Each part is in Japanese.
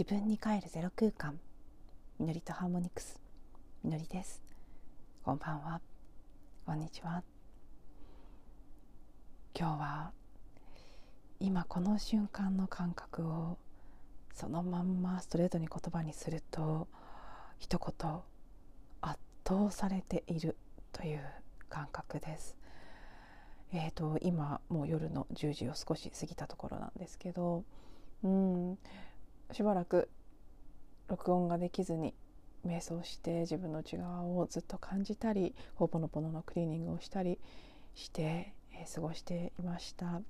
自分に帰るゼロ空間、みのりとハーモニクス、みのりです。こんばんは、こんにちは。今日は今この瞬間の感覚をそのまんまストレートに言葉にすると一言、圧倒されているという感覚です。今もう夜の10時を少し過ぎたところなんですけど、しばらく録音ができずに瞑想して自分の内側をずっと感じたり、ほおぽのぽののクリーニングをしたりして、過ごしていました。圧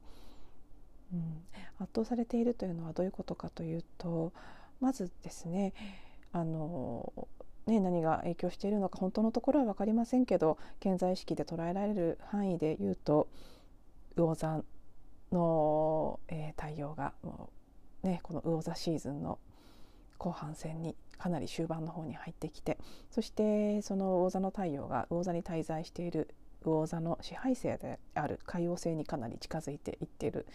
倒されているというのはどういうことかというと、まずですね、何が影響しているのか本当のところは分かりませんけど、顕在意識で捉えられる範囲で言うと魚座の、太陽がもう、この魚座シーズンの後半戦にかなり終盤の方に入ってきて、そしてその魚座の太陽が魚座に滞在している魚座の支配星である海王星にかなり近づいていっている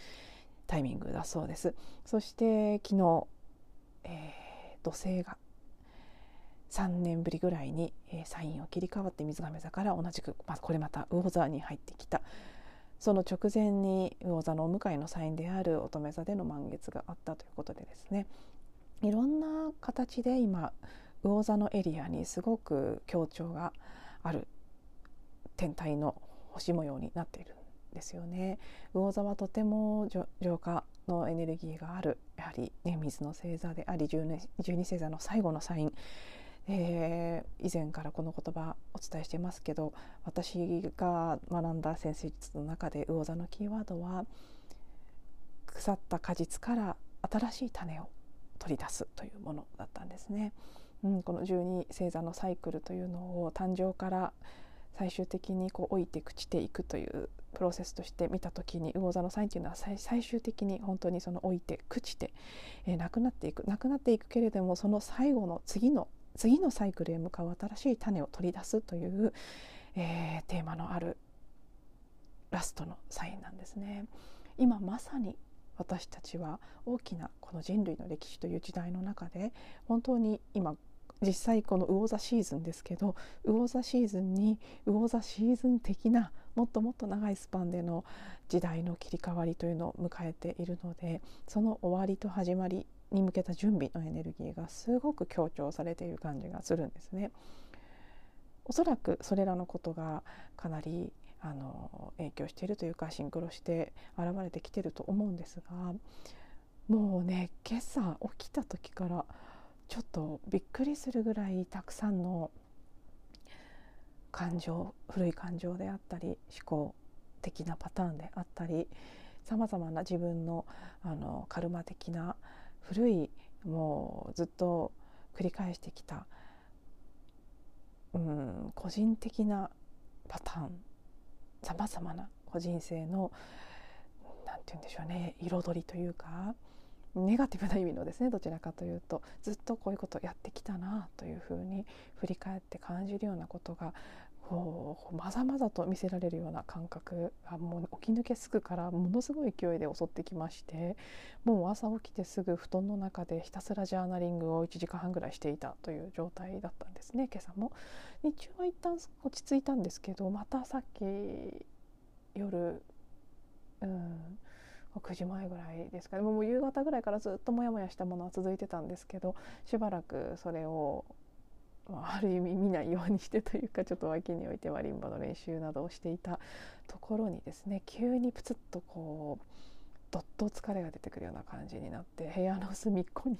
タイミングだそうです。そして昨日、土星が3年ぶりぐらいに、サインを切り替わって水亀座から同じく、これまた魚座に入ってきた。その直前に魚座のお向かいのサインである乙女座での満月があったということでですね、いろんな形で今魚座のエリアにすごく強調がある天体の星模様になっているんですよね。魚座はとても浄化のエネルギーがある、やはり、水の星座であり12星座の最後のサイン、以前からこの言葉お伝えしていますけど、私が学んだ先生術の中で魚座のキーワードは腐った果実から新しい種を取り出すというものだったんですね。この12星座のサイクルというのを誕生から最終的に老いて朽ちていくというプロセスとして見たときに、魚座のサインというのは最終的に本当にその老いて朽ちて、なくなっていくけれども、その最後の次のサイクルへ向かう新しい種を取り出すという、テーマのあるラストのサインなんですね。今まさに私たちは大きなこの人類の歴史という時代の中で、本当に今実際この魚座シーズンですけど、魚座シーズンに魚座シーズン的なもっともっと長いスパンでの時代の切り替わりというのを迎えているので、その終わりと始まりに向けた準備のエネルギーがすごく強調されている感じがするんですね。おそらくそれらのことがかなり影響しているというか、シンクロして現れてきていると思うんですが、もうね、今朝起きた時からちょっとびっくりするぐらいたくさんの感情、古い感情であったり思考的なパターンであったり、さまざまな自分の、カルマ的な古い、もうずっと繰り返してきた、個人的なパターン、さまざまな個人性のなんて言うんでしょうね、彩りというか、ネガティブな意味のですね、どちらかというとずっとこういうことをやってきたなというふうに振り返って感じるようなことがまざまざと見せられるような感覚がもう起き抜けすぐからものすごい勢いで襲ってきまして、もう朝起きてすぐ布団の中でひたすらジャーナリングを1時間半ぐらいしていたという状態だったんですね。今朝も日中は一旦落ち着いたんですけど、またさっき夜9時前ぐらいですかね、もう夕方ぐらいからずっとモヤモヤしたものは続いてたんですけど、しばらくそれをある意味見ないようにしてというか、ちょっと脇に置いてはリンバの練習などをしていたところにですね、急にプツッとどっと疲れが出てくるような感じになって、部屋の隅っこに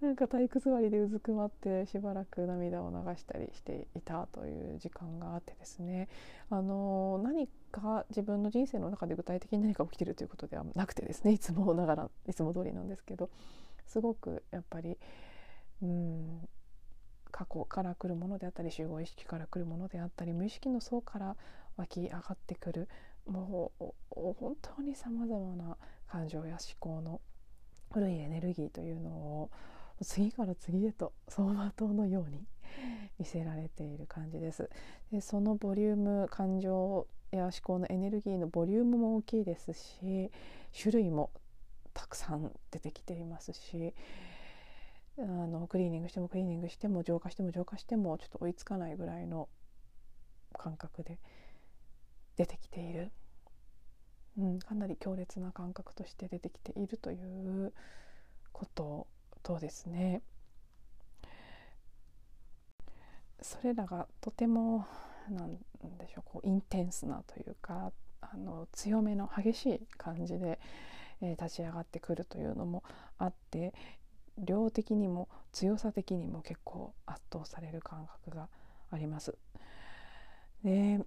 なんか体育座りでうずくまって、しばらく涙を流したりしていたという時間があってですね、何か自分の人生の中で具体的に何か起きているということではなくてですね、いつも通りなんですけど、すごくやっぱり過去から来るものであったり、集合意識から来るものであったり、無意識の層から湧き上がってくる、もう本当にさまざまな感情や思考の古いエネルギーというのを次から次へと走馬灯のように見せられている感じです。で、そのボリューム、感情や思考のエネルギーのボリュームも大きいですし、種類もたくさん出てきていますし、クリーニングしてもクリーニングしても浄化しても浄化してもちょっと追いつかないぐらいの感覚で出てきている、かなり強烈な感覚として出てきているということとですね、それらがとてもインテンスなというか強めの激しい感じで、立ち上がってくるというのもあって量的にも強さ的にも結構圧倒される感覚があります。で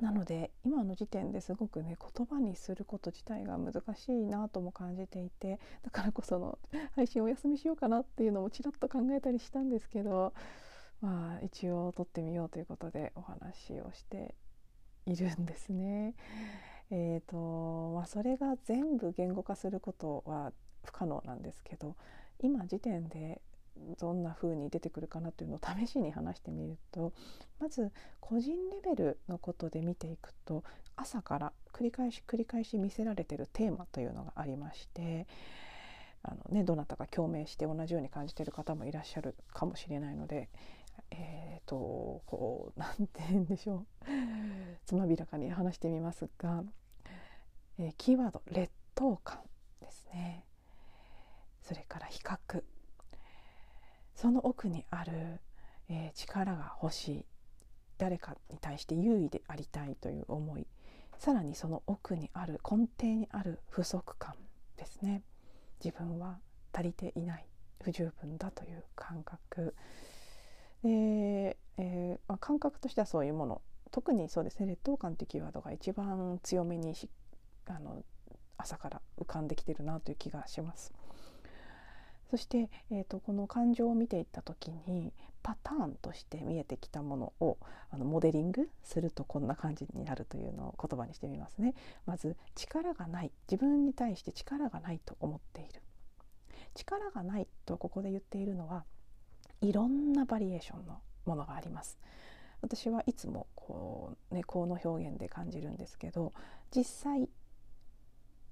なので今の時点ですごくね言葉にすること自体が難しいなとも感じていて、だからこその配信お休みしようかなっていうのもちらっと考えたりしたんですけど、一応撮ってみようということでお話をしているんですね。それが全部言語化することは不可能なんですけど、今時点でどんな風に出てくるかなというのを試しに話してみると、まず個人レベルのことで見ていくと朝から繰り返し繰り返し見せられているテーマというのがありまして、どなたか共鳴して同じように感じている方もいらっしゃるかもしれないので、なんて言うんでしょうつまびらかに話してみますが、キーワード劣等感ですね。それから比較、その奥にある、力が欲しい、誰かに対して優位でありたいという思い、さらにその奥にある根底にある不足感ですね。自分は足りていない、不十分だという感覚で、感覚としてはそういうもの、特にそうですね、劣等感というキーワードが一番強めに朝から浮かんできてるなという気がします。そして、この感情を見ていった時にパターンとして見えてきたものをモデリングするとこんな感じになるというのを言葉にしてみますね。まず力がない、自分に対して力がないと思っている。力がないとここで言っているのはいろんなバリエーションのものがあります。私はいつもこの表現で感じるんですけど、実際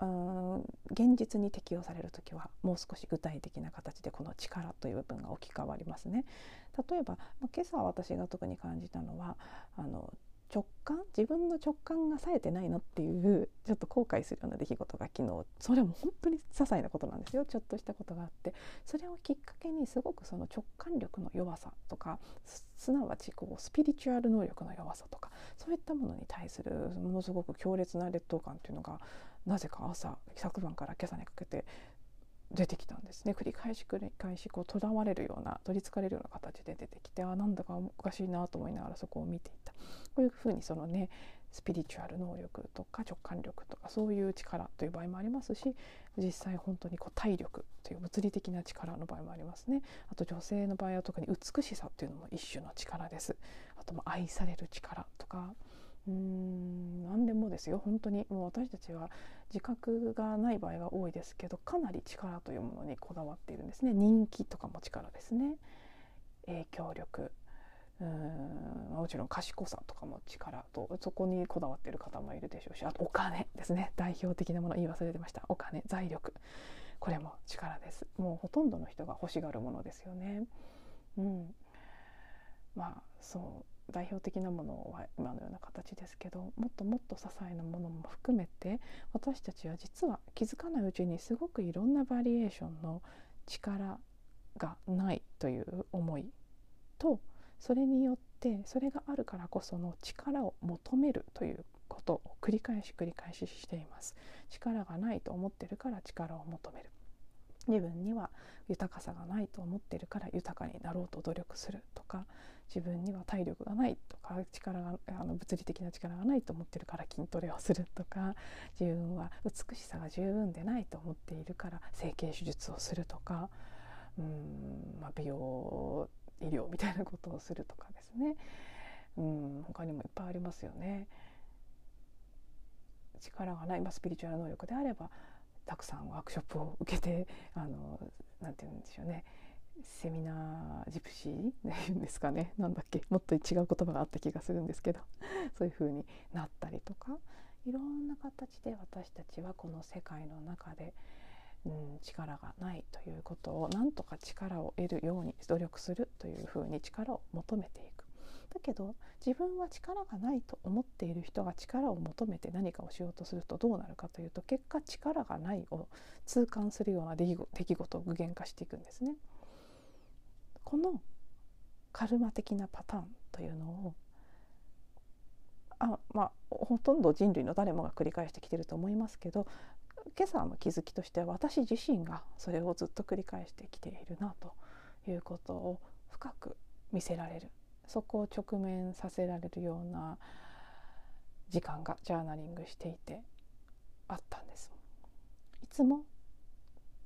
現実に適用されるときはもう少し具体的な形でこの力という部分が置き換わりますね。例えば、今朝私が特に感じたのは自分の直感が冴えてないなっていうちょっと後悔するような出来事が昨日、それはもう本当に些細なことなんですよ、ちょっとしたことがあって、それをきっかけにすごくその直感力の弱さとか、すなわちスピリチュアル能力の弱さとか、そういったものに対するものすごく強烈な劣等感というのがなぜか昨晩から今朝にかけて出てきたんですね。繰り返し繰り返しとらわれるような、取りつかれるような形で出てきて、なんだかおかしいなと思いながらそこを見ていた。こういうふうにスピリチュアル能力とか直感力とか、そういう力という場合もありますし、実際本当に体力という物理的な力の場合もありますね。あと女性の場合は特に美しさというのも一種の力です。あと愛される力とか、何でもですよ。本当にもう私たちは自覚がない場合が多いですけど、かなり力というものにこだわっているんですね。人気とかも力ですね。影響力、もちろん賢さとかも力と、そこにこだわっている方もいるでしょうし、あとお金ですね。代表的なもの、言い忘れてました。お金、財力、これも力です。もうほとんどの人が欲しがるものですよね。代表的なものは今のような形ですけど、もっともっと些細なものも含めて、私たちは実は気づかないうちにすごくいろんなバリエーションの力がないという思いと、それによってそれがあるからこその力を求めるということを繰り返し繰り返ししています。力がないと思ってるから力を求める。自分には豊かさがないと思っているから豊かになろうと努力するとか、自分には体力がないとか、物理的な力がないと思っているから筋トレをするとか、自分は美しさが十分でないと思っているから整形手術をするとか、美容医療みたいなことをするとかですね。他にもいっぱいありますよね。力がない、スピリチュアル能力であればたくさんワークショップを受けて、なんて言うんでしょうね、セミナージプシーですかね、もっと違う言葉があった気がするんですけど、そういう風になったりとか、いろんな形で私たちはこの世界の中で、力がないということをなんとか力を得るように努力するというふうに力を求めていく。だけど自分は力がないと思っている人が力を求めて何かをしようとするとどうなるかというと、結果力がないを痛感するような出来事を具現化していくんですね。このカルマ的なパターンというのをほとんど人類の誰もが繰り返してきていると思いますけど、今朝の気づきとしては私自身がそれをずっと繰り返してきているなということを深く見せられる、そこを直面させられるような時間がジャーナリングしていてあったんです。いつも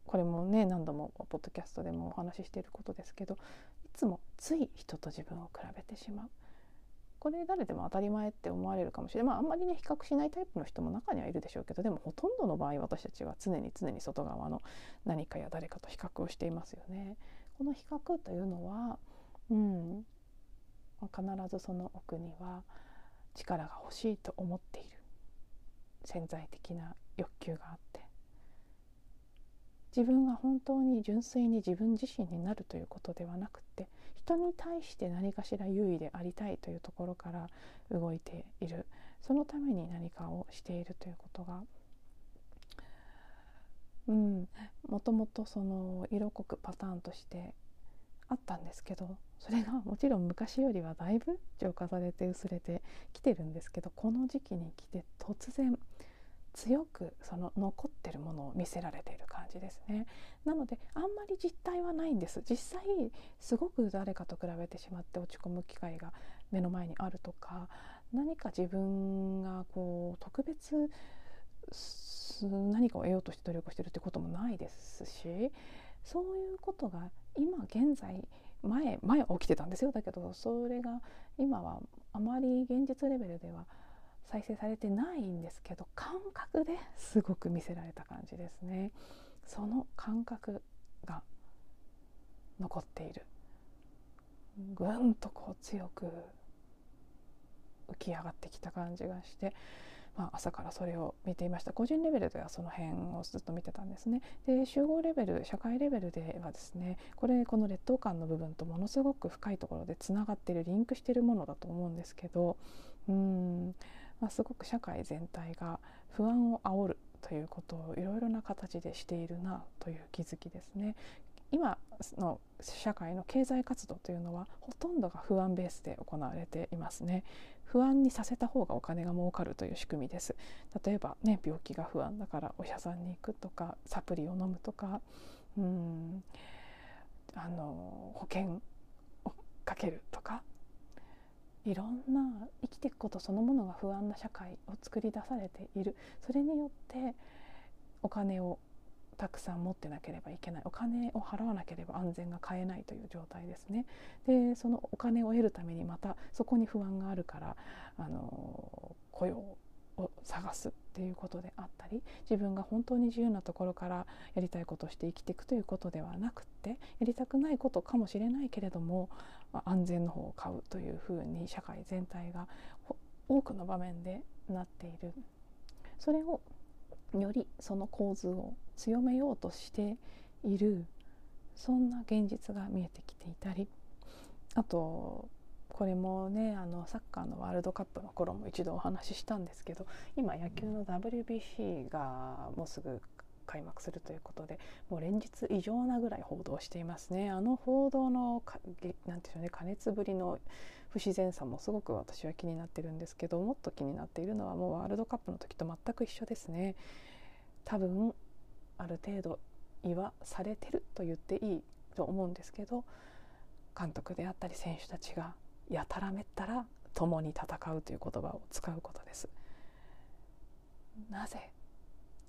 これもね、何度もポッドキャストでもお話ししていることですけど、いつもつい人と自分を比べてしまう。これ誰でも当たり前って思われるかもしれない。あんまりね比較しないタイプの人も中にはいるでしょうけど、でもほとんどの場合私たちは常に外側の何かや誰かと比較をしていますよね。この比較というのは必ずその奥には力が欲しいと思っている潜在的な欲求があって、自分が本当に純粋に自分自身になるということではなくて、人に対して何かしら優位でありたいというところから動いている、そのために何かをしているということが、もともとその色濃くパターンとしてあったんですけど、それがもちろん昔よりはだいぶ浄化されて薄れてきてるんですけど、この時期に来て突然強くその残ってるものを見せられている感じですね。なのであんまり実態はないんです。実際すごく誰かと比べてしまって落ち込む機会が目の前にあるとか、何か自分がこう特別何かを得ようとして努力してるってこともないですし、そういうことが今現在前は起きてたんですよ。だけどそれが今はあまり現実レベルでは再生されてないんですけど、感覚ですごく見せられた感じですね。その感覚が残っている。ぐんとこう強く浮き上がってきた感じがして、朝からそれを見ていました。個人レベルではその辺をずっと見てたんですね。で、集合レベル、社会レベルではですね、この劣等感の部分とものすごく深いところでつながっている、リンクしているものだと思うんですけど、すごく社会全体が不安を煽るということをいろいろな形でしているなという気づきですね。今の社会の経済活動というのはほとんどが不安ベースで行われていますね。不安にさせた方がお金が儲かるという仕組みです。例えばね、病気が不安だからお医者さんに行くとか、サプリを飲むとか、保険をかけるとか、いろんな生きていくことそのものが不安な社会を作り出されている。それによってお金をたくさん持ってなければいけない、お金を払わなければ安全が買えないという状態ですね。で、そのお金を得るためにまたそこに不安があるから、雇用を探すっていうことであったり、自分が本当に自由なところからやりたいことをして生きていくということではなくて、やりたくないことかもしれないけれども、安全の方を買うというふうに社会全体が多くの場面でなっている。それをよりその構図を強めようとしている、そんな現実が見えてきていたり、あとこれもね、サッカーのワールドカップの頃も一度お話ししたんですけど、今野球の WBC がもうすぐ開幕するということで、もう連日異常なぐらい報道していますね。あの報道の加熱ぶりの不自然さもすごく私は気になってるんですけど、もっと気になっているのはもうワールドカップの時と全く一緒ですね。多分ある程度言わされてると言っていいと思うんですけど、監督であったり選手たちがやたらめったら共に戦うという言葉を使うことです。なぜ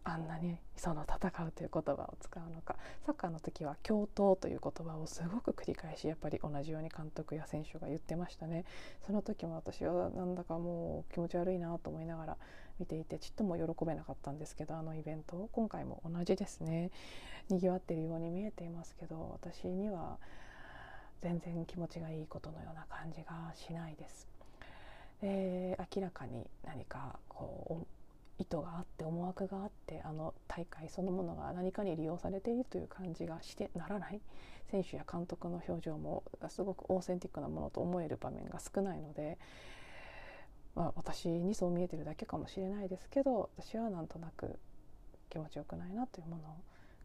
あんなにその戦うという言葉を使うのか。サッカーの時は共闘という言葉をすごく繰り返し、やっぱり同じように監督や選手が言ってましたね。その時も私はなんだかもう気持ち悪いなと思いながら見ていて、ちっとも喜べなかったんですけど、あのイベント今回も同じですね。にぎわっているように見えていますけど、私には全然気持ちがいいことのような感じがしないです。明らかに何かこう意図があって思惑があってあの大会そのものが何かに利用されているという感じがしてならない。選手や監督の表情もすごくオーセンティックなものと思える場面が少ないので、まあ、私にそう見えてるだけかもしれないですけど、私はなんとなく気持ちよくないなというものを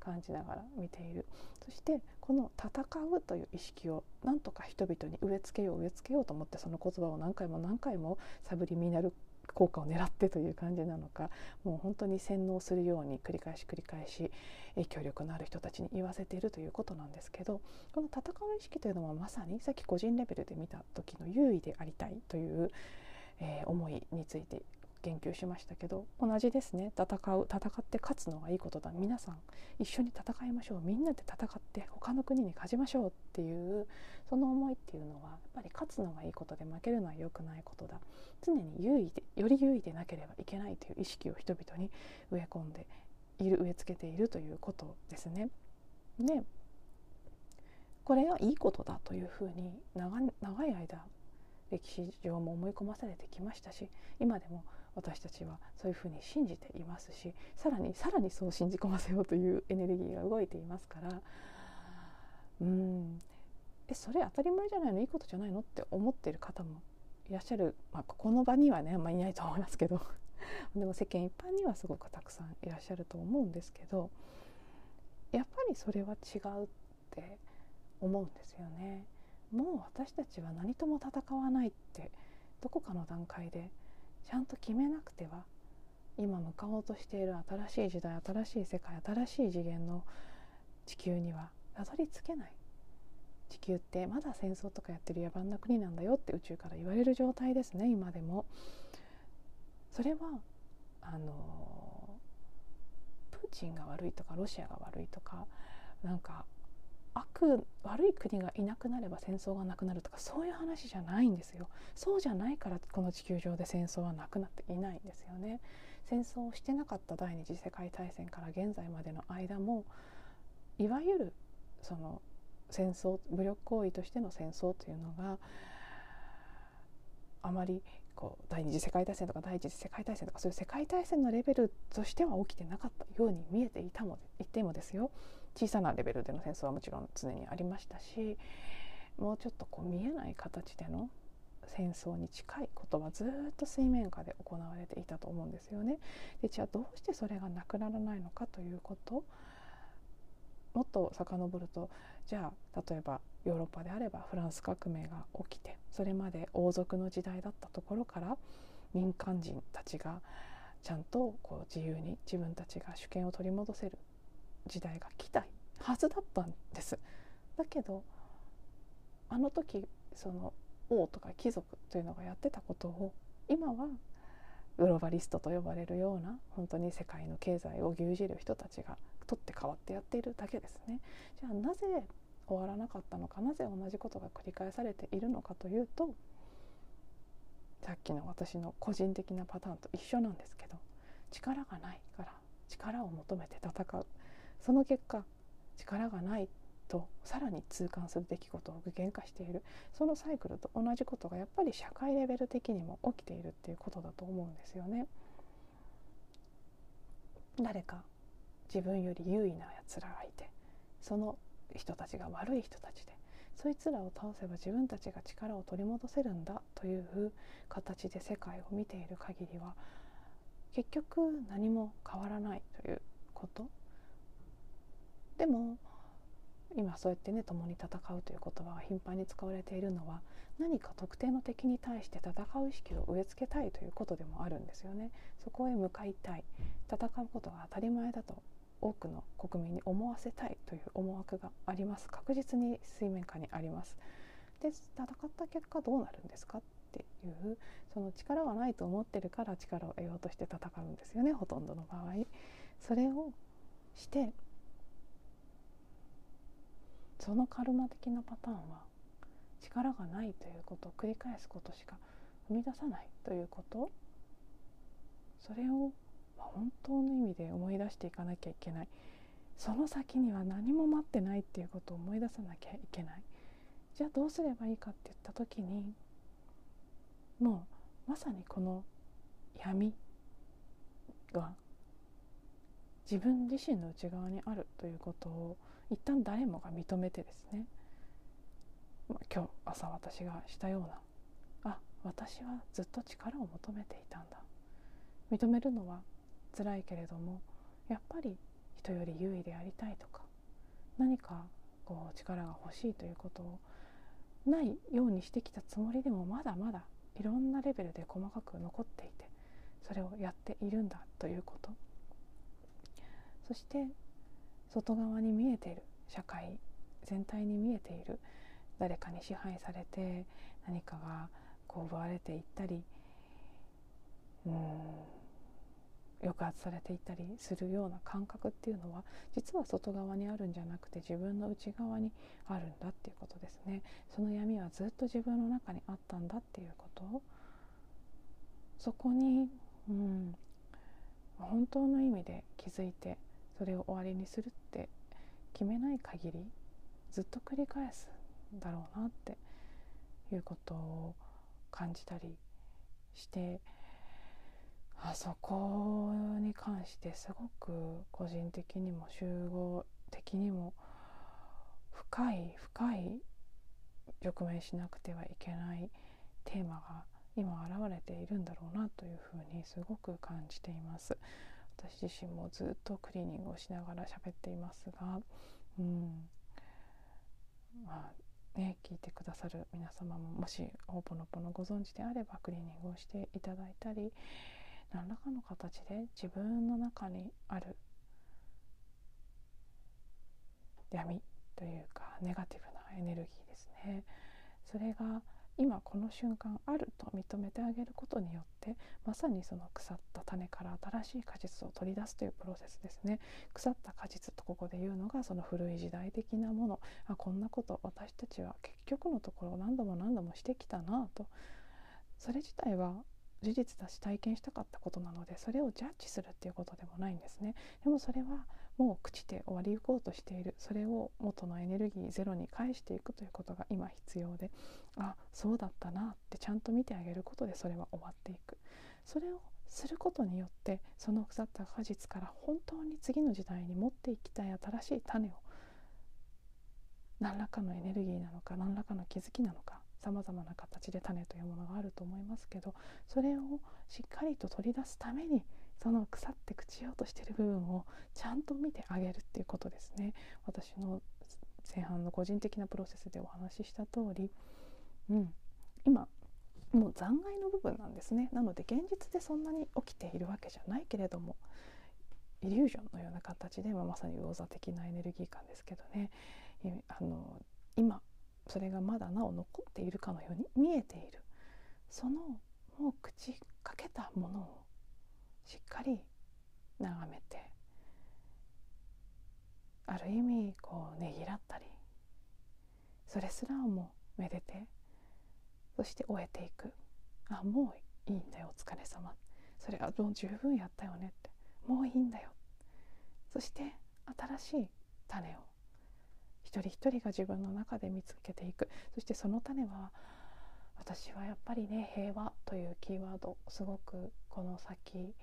感じながら見ている。そしてこの戦うという意識をなんとか人々に植え付けようと思って、その言葉を何回もサブリミナル効果を狙ってという感じなのか、もう本当に洗脳するように繰り返し影響力のある人たちに言わせているということなんですけど、この戦う意識というのはまさにさっき個人レベルで見た時の優位でありたいという、思いについて言及しましたけど、同じですね。戦って勝つのがいいことだ、皆さん一緒に戦いましょう、みんなで戦って他の国に勝ちましょうっていうその思いっていうのはやっぱり勝つのがいいことで負けるのは良くないことだ、常に優位でより優位でなければいけないという意識を人々に植え付けているということですね。でこれはいいことだというふうに長い間歴史上も思い込まされてきましたし、今でも私たちはそういうふうに信じていますし、さらにそう信じ込ませようというエネルギーが動いていますから、それ当たり前じゃないの、いいことじゃないのって思っている方もいらっしゃる、まあ、ここの場にはねあんまりいないと思いますけどでも世間一般にはすごくたくさんいらっしゃると思うんですけど、やっぱりそれは違うって思うんですよね。もう私たちは何とも戦わないってどこかの段階でちゃんと決めなくては、今向かおうとしている新しい時代、新しい世界、新しい次元の地球にはたどり着けない。地球ってまだ戦争とかやってる野蛮な国なんだよって宇宙から言われる状態ですね、今でも。それはプーチンが悪いとかロシアが悪いとかなんか悪い国がいなくなれば戦争がなくなるとかそういう話じゃないんですよ。そうじゃないからこの地球上で戦争はなくなっていないんですよね。戦争をしてなかった第二次世界大戦から現在までの間もいわゆるその戦争、武力行為としての戦争というのがあまり第二次世界大戦とか第一次世界大戦とかそういう世界大戦のレベルとしては起きてなかったように見えていたも言ってもですよ。小さなレベルでの戦争はもちろん常にありましたし、もうちょっと見えない形での戦争に近いことはずっと水面下で行われていたと思うんですよね。でじゃあどうしてそれがなくならないのかということ、もっと遡ると、じゃあ例えばヨーロッパであればフランス革命が起きて、それまで王族の時代だったところから民間人たちがちゃんと自由に自分たちが主権を取り戻せる時代が来たはずだったんです。だけどあの時その王とか貴族というのがやってたことを、今はグローバリストと呼ばれるような本当に世界の経済を牛耳る人たちが取って代わってやっているだけですね。じゃあなぜ終わらなかったのか、なぜ同じことが繰り返されているのかというと、さっきの私の個人的なパターンと一緒なんですけど、力がないから力を求めて戦う。その結果力がないとさらに痛感する出来事を具現化している。そのサイクルと同じことがやっぱり社会レベル的にも起きているっていうことだと思うんですよね。誰か自分より優位なやつらがいて、その人たちが悪い人たちで、そいつらを倒せば自分たちが力を取り戻せるんだという形で世界を見ている限りは結局何も変わらないということ。でも今そうやってね、共に戦うという言葉が頻繁に使われているのは、何か特定の敵に対して戦う意識を植え付けたいということでもあるんですよね。そこへ向かいたい、戦うことが当たり前だと多くの国民に思わせたいという思惑があります。確実に水面下にあります。で戦った結果どうなるんですかっていう、その力はないと思ってるから力を得ようとして戦うんですよね、ほとんどの場合。それをしてそのカルマ的なパターンは力がないということを繰り返すことしか生み出さないということ、それを本当の意味で思い出していかなきゃいけない。その先には何も待ってないっていうことを思い出さなきゃいけない。じゃあどうすればいいかって言った時に、もうまさにこの闇が自分自身の内側にあるということを一旦誰もが認めてですね、今日朝私がしたような、あ、私はずっと力を求めていたんだ、認めるのは辛いけれどもやっぱり人より優位でありたいとか、何かこう力が欲しいということをないようにしてきたつもりでも、まだまだいろんなレベルで細かく残っていて、それをやっているんだということ、そして外側に見えている、社会全体に見えている、誰かに支配されて何かがこう奪われていったり、抑圧されていったりするような感覚っていうのは、実は外側にあるんじゃなくて自分の内側にあるんだっていうことですね。その闇はずっと自分の中にあったんだっていうことを、そこに、本当の意味で気づいてそれを終わりにするって決めない限りずっと繰り返すんだろうなっていうことを感じたりして、あそこに関してすごく個人的にも集合的にも深い直面しなくてはいけないテーマが今現れているんだろうなというふうにすごく感じています。私自身もずっとクリーニングをしながら喋っていますが、聞いてくださる皆様も、もしほおぽのぽのご存知であればクリーニングをしていただいたり、何らかの形で自分の中にある闇というかネガティブなエネルギーですね、それが今この瞬間あると認めてあげることによって、まさにその腐った種から新しい果実を取り出すというプロセスですね。腐った果実とここで言うのがその古い時代的なもの、こんなこと私たちは結局のところ何度もしてきたなと、それ自体は事実だし体験したかったことなので、それをジャッジするっていうことでもないんですね。でもそれはもう朽ちて終わりゆこうとしている、それを元のエネルギーゼロに返していくということが今必要で、あ、そうだったなってちゃんと見てあげることでそれは終わっていく。それをすることによって、その腐った果実から本当に次の時代に持っていきたい新しい種を、何らかのエネルギーなのか何らかの気づきなのか、さまざまな形で種というものがあると思いますけど、それをしっかりと取り出すために、その腐って朽ちようとしている部分をちゃんと見てあげるっていうことですね。私の前半の個人的なプロセスでお話しした通り、今もう残骸の部分なんですね。なので現実でそんなに起きているわけじゃないけれども、イリュージョンのような形で、まさに魚座的なエネルギー感ですけどね、今それがまだなお残っているかのように見えている、そのもう朽ちかけたものをしっかり眺めて、ある意味こうねぎらったり、それすらもめでて、そして終えていく、あ、もういいんだよお疲れ様、それはもう十分やったよねって、もういいんだよ、そして新しい種を一人一人が自分の中で見つけていく。そしてその種は、私はやっぱりね、平和というキーワード、すごくこの先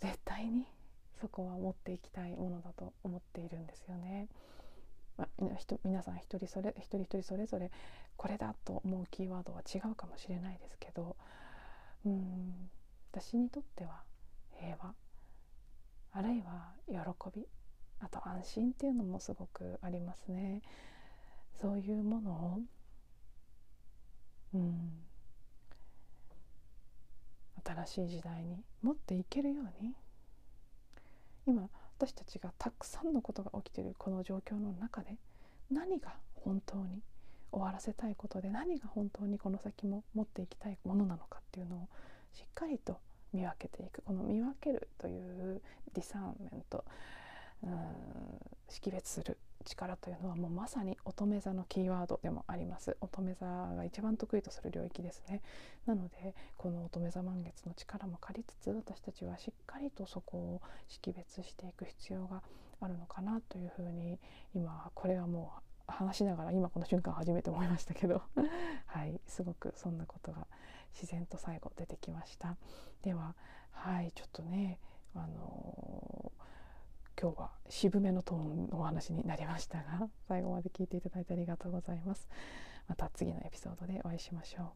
絶対にそこは持っていきたいものだと思っているんですよね。皆さん一人一人それぞれこれだと思うキーワードは違うかもしれないですけど、私にとっては平和、あるいは喜び、あと安心っていうのもすごくありますね。そういうものを、新しい時代に持っていけるように、今私たちがたくさんのことが起きているこの状況の中で、何が本当に終わらせたいことで、何が本当にこの先も持っていきたいものなのかっていうのをしっかりと見分けていく。この見分けるというディサーメント、識別する力というのは、もうまさに乙女座のキーワードでもあります。乙女座が一番得意とする領域ですね。なのでこの乙女座満月の力も借りつつ、私たちはしっかりとそこを識別していく必要があるのかなというふうに、今これはもう話しながら今この瞬間初めて思いましたけどはい、すごくそんなことが自然と最後出てきました。では、はい、ちょっとね今日は渋めのトーンのお話になりましたが、最後まで聞いていただいてありがとうございます。また次のエピソードでお会いしましょう。